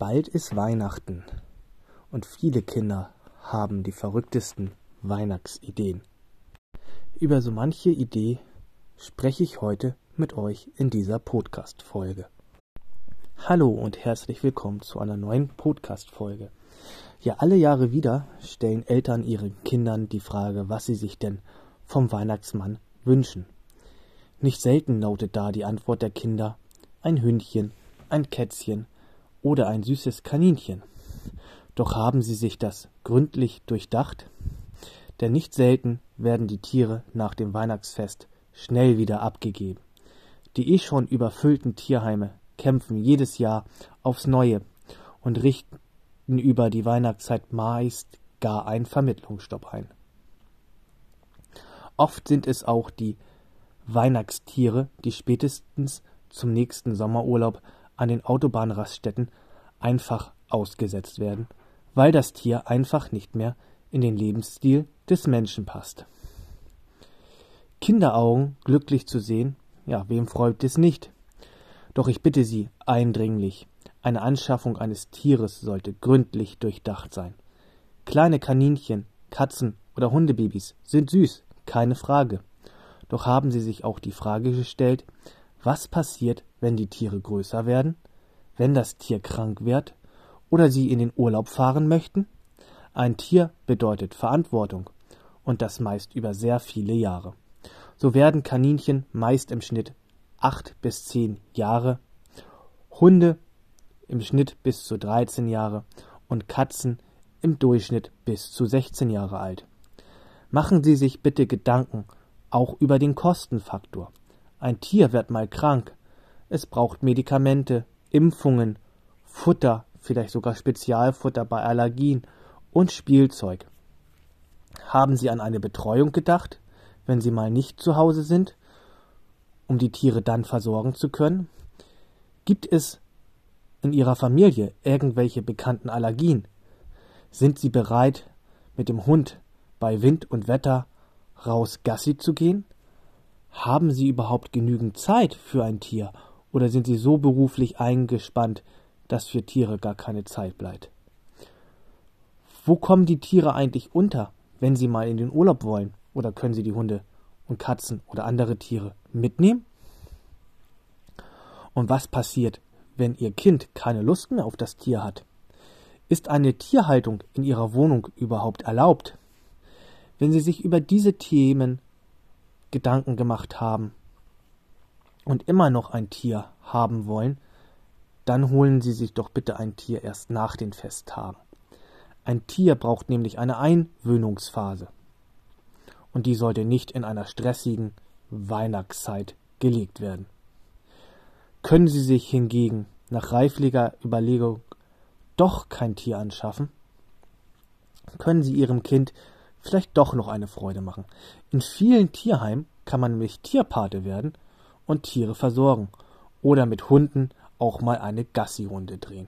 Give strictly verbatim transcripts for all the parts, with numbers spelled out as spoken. Bald ist Weihnachten und viele Kinder haben die verrücktesten Weihnachtsideen. Über so manche Idee spreche ich heute mit euch in dieser Podcast-Folge. Hallo und herzlich willkommen zu einer neuen Podcast-Folge. Ja, alle Jahre wieder stellen Eltern ihren Kindern die Frage, was sie sich denn vom Weihnachtsmann wünschen. Nicht selten lautet da die Antwort der Kinder: ein Hündchen, ein Kätzchen oder ein süßes Kaninchen. Doch haben sie sich das gründlich durchdacht? Denn nicht selten werden die Tiere nach dem Weihnachtsfest schnell wieder abgegeben. Die eh schon überfüllten Tierheime kämpfen jedes Jahr aufs Neue und richten über die Weihnachtszeit meist gar einen Vermittlungsstopp ein. Oft sind es auch die Weihnachtstiere, die spätestens zum nächsten Sommerurlaub an den Autobahnraststätten einfach ausgesetzt werden, weil das Tier einfach nicht mehr in den Lebensstil des Menschen passt. Kinderaugen glücklich zu sehen, ja, wem freut es nicht? Doch ich bitte Sie eindringlich, eine Anschaffung eines Tieres sollte gründlich durchdacht sein. Kleine Kaninchen, Katzen oder Hundebabys sind süß, keine Frage. Doch haben Sie sich auch die Frage gestellt, was passiert, wenn die Tiere größer werden, wenn das Tier krank wird oder Sie in den Urlaub fahren möchten? Ein Tier bedeutet Verantwortung und das meist über sehr viele Jahre. So werden Kaninchen meist im Schnitt acht bis zehn Jahre, Hunde im Schnitt bis zu dreizehn Jahre und Katzen im Durchschnitt bis zu sechzehn Jahre alt. Machen Sie sich bitte Gedanken auch über den Kostenfaktor. Ein Tier wird mal krank, es braucht Medikamente, Impfungen, Futter, vielleicht sogar Spezialfutter bei Allergien und Spielzeug. Haben Sie an eine Betreuung gedacht, wenn Sie mal nicht zu Hause sind, um die Tiere dann versorgen zu können? Gibt es in Ihrer Familie irgendwelche bekannten Allergien? Sind Sie bereit, mit dem Hund bei Wind und Wetter raus Gassi zu gehen? Haben Sie überhaupt genügend Zeit für ein Tier oder sind Sie so beruflich eingespannt, dass für Tiere gar keine Zeit bleibt? Wo kommen die Tiere eigentlich unter, wenn Sie mal in den Urlaub wollen? Oder können Sie die Hunde und Katzen oder andere Tiere mitnehmen? Und was passiert, wenn Ihr Kind keine Lust mehr auf das Tier hat? Ist eine Tierhaltung in Ihrer Wohnung überhaupt erlaubt? Wenn Sie sich über diese Themen Gedanken gemacht haben und immer noch ein Tier haben wollen, dann holen Sie sich doch bitte ein Tier erst nach den Festtagen. Ein Tier braucht nämlich eine Eingewöhnungsphase und die sollte nicht in einer stressigen Weihnachtszeit gelegt werden. Können Sie sich hingegen nach reiflicher Überlegung doch kein Tier anschaffen? Können Sie Ihrem Kind vielleicht doch noch eine Freude machen? In vielen Tierheimen kann man nämlich Tierpate werden und Tiere versorgen oder mit Hunden auch mal eine Gassi-Runde drehen.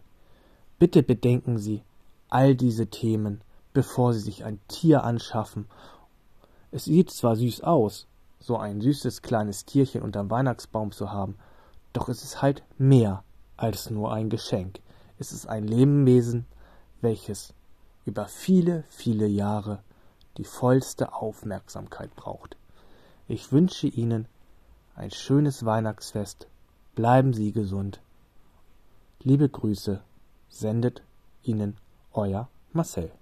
Bitte bedenken Sie all diese Themen, bevor Sie sich ein Tier anschaffen. Es sieht zwar süß aus, so ein süßes kleines Tierchen unterm Weihnachtsbaum zu haben, doch es ist halt mehr als nur ein Geschenk. Es ist ein Lebewesen, welches über viele, viele Jahre die vollste Aufmerksamkeit braucht. Ich wünsche Ihnen ein schönes Weihnachtsfest. Bleiben Sie gesund. Liebe Grüße, sendet Ihnen euer Marcel.